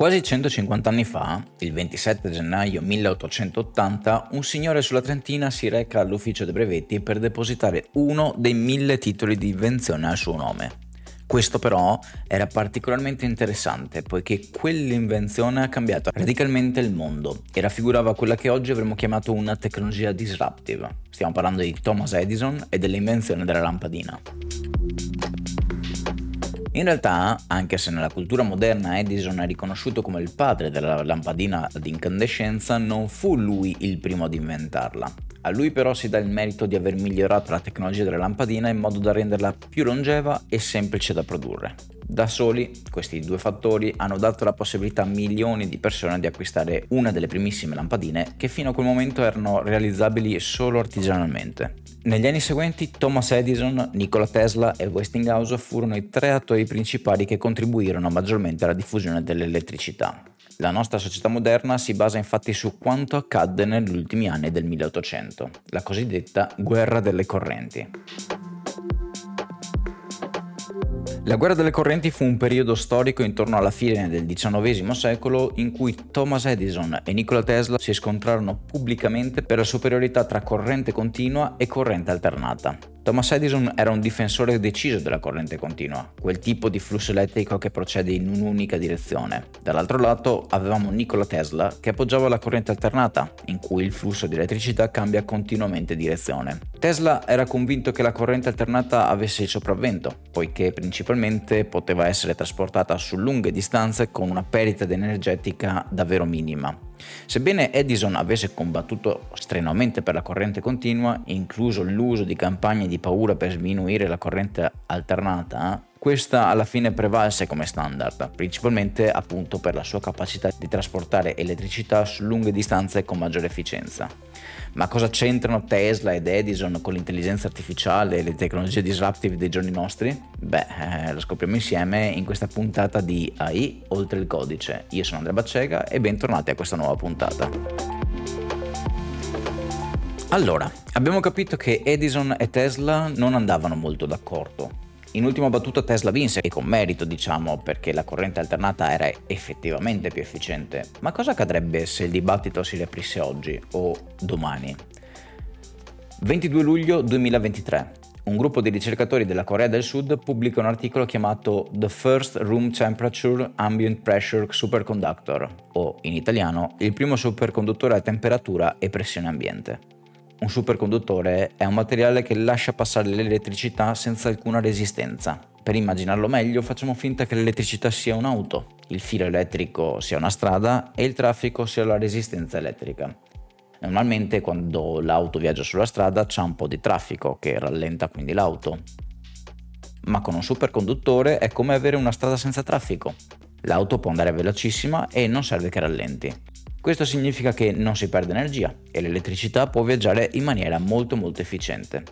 Quasi 150 anni fa, il 27 gennaio 1880, un signore sulla Trentina si reca all'ufficio dei brevetti per depositare uno dei 1000 titoli di invenzione al suo nome. Questo però era particolarmente interessante, poiché quell'invenzione ha cambiato radicalmente il mondo e raffigurava quella che oggi avremmo chiamato una tecnologia disruptive. Stiamo parlando di Thomas Edison e dell'invenzione della lampadina. In realtà, anche se nella cultura moderna Edison è riconosciuto come il padre della lampadina ad incandescenza, non fu lui il primo ad inventarla. A lui però si dà il merito di aver migliorato la tecnologia della lampadina in modo da renderla più longeva e semplice da produrre. Da soli, questi due fattori hanno dato la possibilità a milioni di persone di acquistare una delle primissime lampadine che fino a quel momento erano realizzabili solo artigianalmente. Negli anni seguenti Thomas Edison, Nikola Tesla e Westinghouse furono i tre attori principali che contribuirono maggiormente alla diffusione dell'elettricità. La nostra società moderna si basa infatti su quanto accadde negli ultimi anni del 1800, la cosiddetta guerra delle correnti. La guerra delle correnti fu un periodo storico intorno alla fine del XIX secolo in cui Thomas Edison e Nikola Tesla si scontrarono pubblicamente per la superiorità tra corrente continua e corrente alternata. Thomas Edison era un difensore deciso della corrente continua, quel tipo di flusso elettrico che procede in un'unica direzione. Dall'altro lato avevamo Nikola Tesla che appoggiava la corrente alternata, in cui il flusso di elettricità cambia continuamente direzione. Tesla era convinto che la corrente alternata avesse il sopravvento, poiché principalmente poteva essere trasportata su lunghe distanze con una perdita energetica davvero minima. Sebbene Edison avesse combattuto strenuamente per la corrente continua, incluso l'uso di campagne di paura per sminuire la corrente alternata, questa alla fine prevalse come standard, principalmente appunto per la sua capacità di trasportare elettricità su lunghe distanze con maggiore efficienza. Ma cosa c'entrano Tesla ed Edison con l'intelligenza artificiale e le tecnologie disruptive dei giorni nostri? Lo scopriamo insieme in questa puntata di AI Oltre il Codice. Io sono Andrea Baccega e bentornati a questa nuova puntata. Allora, abbiamo capito che Edison e Tesla non andavano molto d'accordo. In ultima battuta Tesla vinse, e con merito diciamo, perché la corrente alternata era effettivamente più efficiente. Ma cosa accadrebbe se il dibattito si riaprisse oggi o domani? 22 luglio 2023. Un gruppo di ricercatori della Corea del Sud pubblica un articolo chiamato The First Room Temperature Ambient Pressure Superconductor, o in italiano il primo superconduttore a temperatura e pressione ambiente. Un superconduttore è un materiale che lascia passare l'elettricità senza alcuna resistenza. Per immaginarlo meglio, facciamo finta che l'elettricità sia un'auto, il filo elettrico sia una strada e il traffico sia la resistenza elettrica. Normalmente quando l'auto viaggia sulla strada c'è un po' di traffico che rallenta quindi l'auto. Ma con un superconduttore è come avere una strada senza traffico. L'auto può andare velocissima e non serve che rallenti. Questo significa che non si perde energia e l'elettricità può viaggiare in maniera molto efficiente.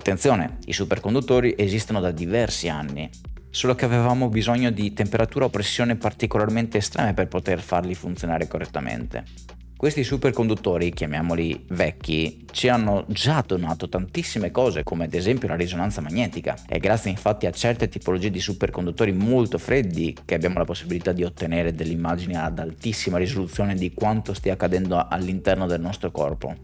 Attenzione, i superconduttori esistono da diversi anni, solo che avevamo bisogno di temperatura o pressione particolarmente estreme per poter farli funzionare correttamente. Questi superconduttori, chiamiamoli vecchi, ci hanno già donato tantissime cose, come ad esempio la risonanza magnetica. È grazie infatti a certe tipologie di superconduttori molto freddi che abbiamo la possibilità di ottenere delle immagini ad altissima risoluzione di quanto stia accadendo all'interno del nostro corpo.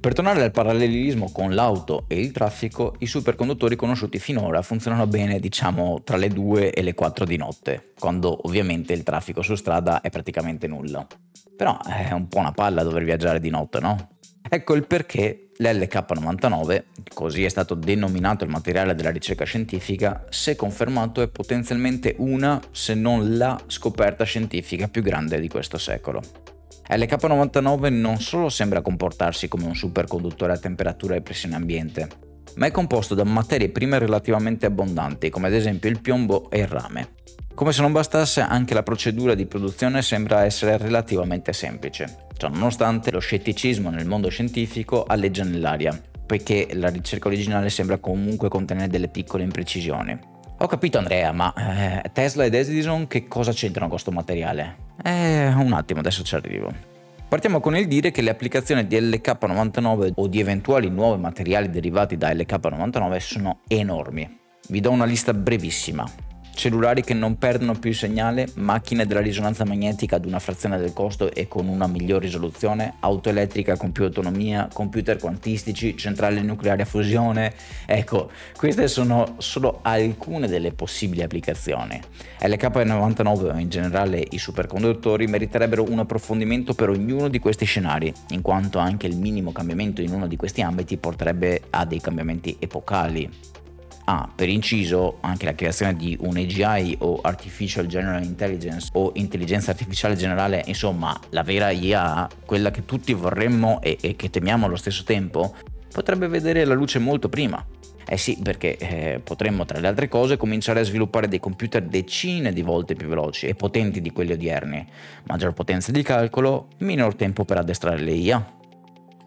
Per tornare al parallelismo con l'auto e il traffico, i superconduttori conosciuti finora funzionano bene, diciamo, tra le 2 e le 4 di notte, quando ovviamente il traffico su strada è praticamente nullo. Però è un po' una palla dover viaggiare di notte, no? Ecco il perché l'LK99, così è stato denominato il materiale della ricerca scientifica, se confermato è potenzialmente una, se non la, scoperta scientifica più grande di questo secolo. LK99 non solo sembra comportarsi come un superconduttore a temperatura e pressione ambiente, ma è composto da materie prime relativamente abbondanti, come ad esempio il piombo e il rame. Come se non bastasse, anche la procedura di produzione sembra essere relativamente semplice. Ciononostante, lo scetticismo nel mondo scientifico alleggia nell'aria, poiché la ricerca originale sembra comunque contenere delle piccole imprecisioni. Ho capito Andrea, ma Tesla ed Edison che cosa c'entrano con questo materiale? Un attimo, adesso ci arrivo. Partiamo con il dire che le applicazioni di LK99 o di eventuali nuovi materiali derivati da LK99 sono enormi. Vi do una lista brevissima. cellulari che non perdono più il segnale, macchine della risonanza magnetica ad una frazione del costo e con una miglior risoluzione, auto elettrica con più autonomia, computer quantistici, centrali nucleari a fusione. Ecco, queste sono solo alcune delle possibili applicazioni. LK99 o in generale i superconduttori meriterebbero un approfondimento per ognuno di questi scenari, in quanto anche il minimo cambiamento in uno di questi ambiti porterebbe a dei cambiamenti epocali. Per inciso, anche la creazione di un AGI o Artificial General Intelligence o intelligenza artificiale generale, insomma la vera IA, quella che tutti vorremmo e che temiamo allo stesso tempo, potrebbe vedere la luce molto prima. Sì, perché potremmo tra le altre cose cominciare a sviluppare dei computer decine di volte più veloci e potenti di quelli odierni, maggior potenza di calcolo, minor tempo per addestrare le IA.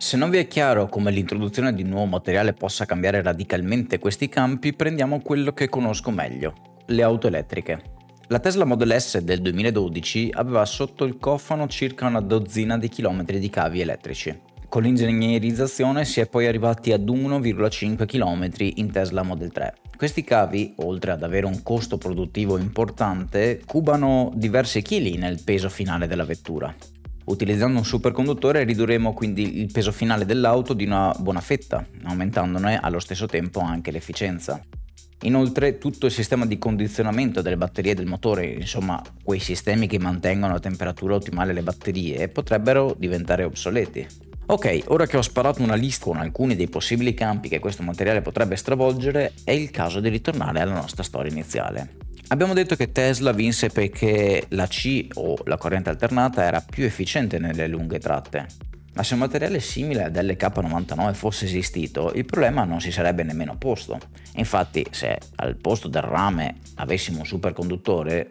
Se non vi è chiaro come l'introduzione di un nuovo materiale possa cambiare radicalmente questi campi, prendiamo quello che conosco meglio, le auto elettriche. La Tesla Model S del 2012 aveva sotto il cofano circa una dozzina di chilometri di cavi elettrici. Con l'ingegnerizzazione si è poi arrivati ad 1,5 km in Tesla Model 3. Questi cavi, oltre ad avere un costo produttivo importante, cubano diversi chili nel peso finale della vettura. Utilizzando un superconduttore ridurremo quindi il peso finale dell'auto di una buona fetta, aumentandone allo stesso tempo anche l'efficienza. Inoltre tutto il sistema di condizionamento delle batterie del motore, insomma quei sistemi che mantengono a temperatura ottimale le batterie, potrebbero diventare obsoleti. Ok, ora che ho sparato una lista con alcuni dei possibili campi che questo materiale potrebbe stravolgere, è il caso di ritornare alla nostra storia iniziale. Abbiamo detto che Tesla vinse perché la C o la corrente alternata era più efficiente nelle lunghe tratte. Ma se un materiale simile ad LK99 fosse esistito, il problema non si sarebbe nemmeno posto. Infatti, se al posto del rame avessimo un superconduttore,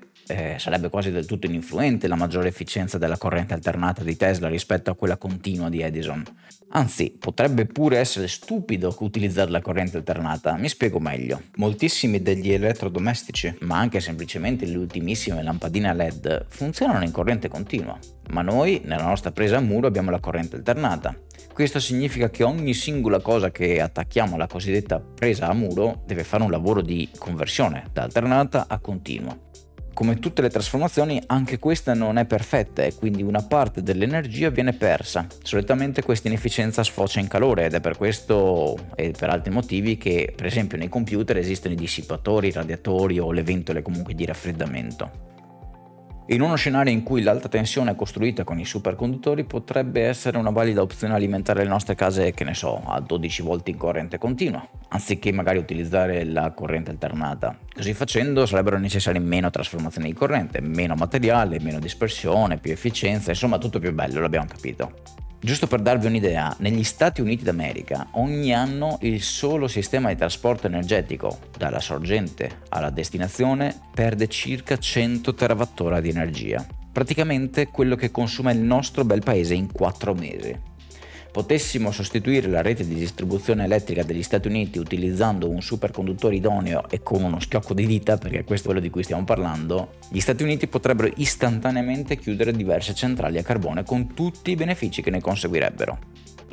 sarebbe quasi del tutto ininfluente la maggiore efficienza della corrente alternata di Tesla rispetto a quella continua di Edison. Anzi, potrebbe pure essere stupido utilizzare la corrente alternata. Mi spiego meglio. Moltissimi degli elettrodomestici, ma anche semplicemente le ultimissime lampadine LED, funzionano in corrente continua, ma noi nella nostra presa a muro abbiamo la corrente alternata. Questo significa che ogni singola cosa che attacchiamo alla cosiddetta presa a muro deve fare un lavoro di conversione da alternata a continua. Come tutte le trasformazioni, anche questa non è perfetta e quindi una parte dell'energia viene persa. Solitamente questa inefficienza sfocia in calore ed è per questo e per altri motivi che, per esempio, nei computer esistono i dissipatori, i radiatori o le ventole comunque di raffreddamento. In uno scenario in cui l'alta tensione è costruita con i superconduttori potrebbe essere una valida opzione alimentare le nostre case, che ne so, a 12 volt in corrente continua, anziché magari utilizzare la corrente alternata. Così facendo sarebbero necessarie meno trasformazioni di corrente, meno materiale, meno dispersione, più efficienza, insomma tutto più bello, l'abbiamo capito. Giusto per darvi un'idea, negli Stati Uniti d'America ogni anno il solo sistema di trasporto energetico, dalla sorgente alla destinazione, perde circa 100 terawattora di energia. Praticamente quello che consuma il nostro bel paese in 4 mesi. Potessimo sostituire la rete di distribuzione elettrica degli Stati Uniti utilizzando un superconduttore idoneo e con uno schiocco di dita, perché questo è quello di cui stiamo parlando, gli Stati Uniti potrebbero istantaneamente chiudere diverse centrali a carbone con tutti i benefici che ne conseguirebbero.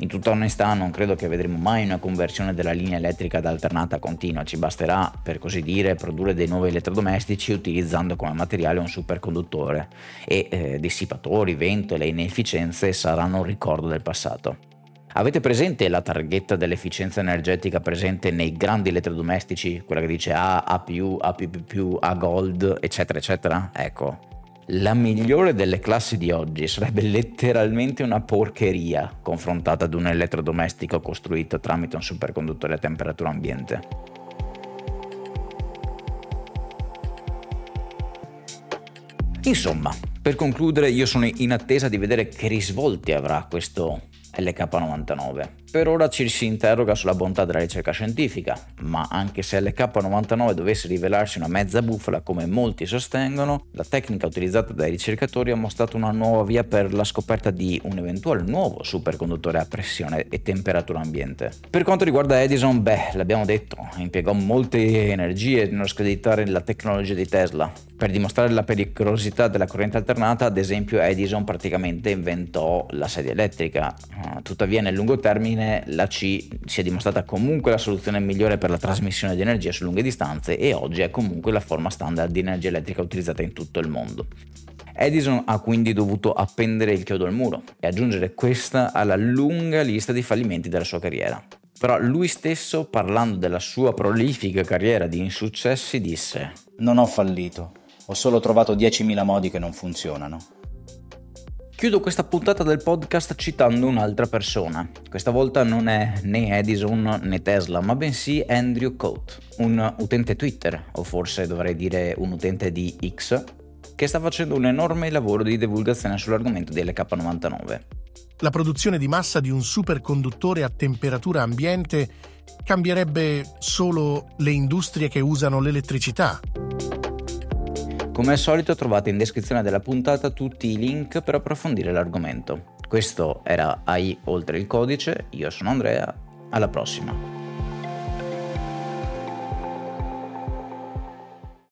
In tutta onestà non credo che vedremo mai una conversione della linea elettrica da alternata a continua, ci basterà, per così dire, produrre dei nuovi elettrodomestici utilizzando come materiale un superconduttore e dissipatori, ventole e inefficienze saranno un ricordo del passato. Avete presente la targhetta dell'efficienza energetica presente nei grandi elettrodomestici? Quella che dice A, A+, A++, A Gold, eccetera, eccetera? Ecco, la migliore delle classi di oggi sarebbe letteralmente una porcheria confrontata ad un elettrodomestico costruito tramite un superconduttore a temperatura ambiente. Insomma, per concludere, io sono in attesa di vedere che risvolti avrà questo LK99. Per ora ci si interroga sulla bontà della ricerca scientifica, ma anche se LK99 dovesse rivelarsi una mezza bufala come molti sostengono, la tecnica utilizzata dai ricercatori ha mostrato una nuova via per la scoperta di un eventuale nuovo superconduttore a pressione e temperatura ambiente. Per quanto riguarda Edison, l'abbiamo detto, impiegò molte energie nello screditare la tecnologia di Tesla. Per dimostrare la pericolosità della corrente alternata, ad esempio, Edison praticamente inventò la sedia elettrica. Tuttavia, nel lungo termine fine la C si è dimostrata comunque la soluzione migliore per la trasmissione di energia su lunghe distanze e oggi è comunque la forma standard di energia elettrica utilizzata in tutto il mondo. Edison ha quindi dovuto appendere il chiodo al muro e aggiungere questa alla lunga lista di fallimenti della sua carriera. Però lui stesso, parlando della sua prolifica carriera di insuccessi, disse: "Non ho fallito, ho solo trovato 10.000 modi che non funzionano". Chiudo questa puntata del podcast citando un'altra persona. Questa volta non è né Edison né Tesla, ma bensì Andrew Cote, un utente Twitter, o forse dovrei dire un utente di X, che sta facendo un enorme lavoro di divulgazione sull'argomento di LK99. La produzione di massa di un superconduttore a temperatura ambiente cambierebbe solo le industrie che usano l'elettricità. Come al solito trovate in descrizione della puntata tutti i link per approfondire l'argomento. Questo era AI Oltre il Codice, io sono Andrea, alla prossima.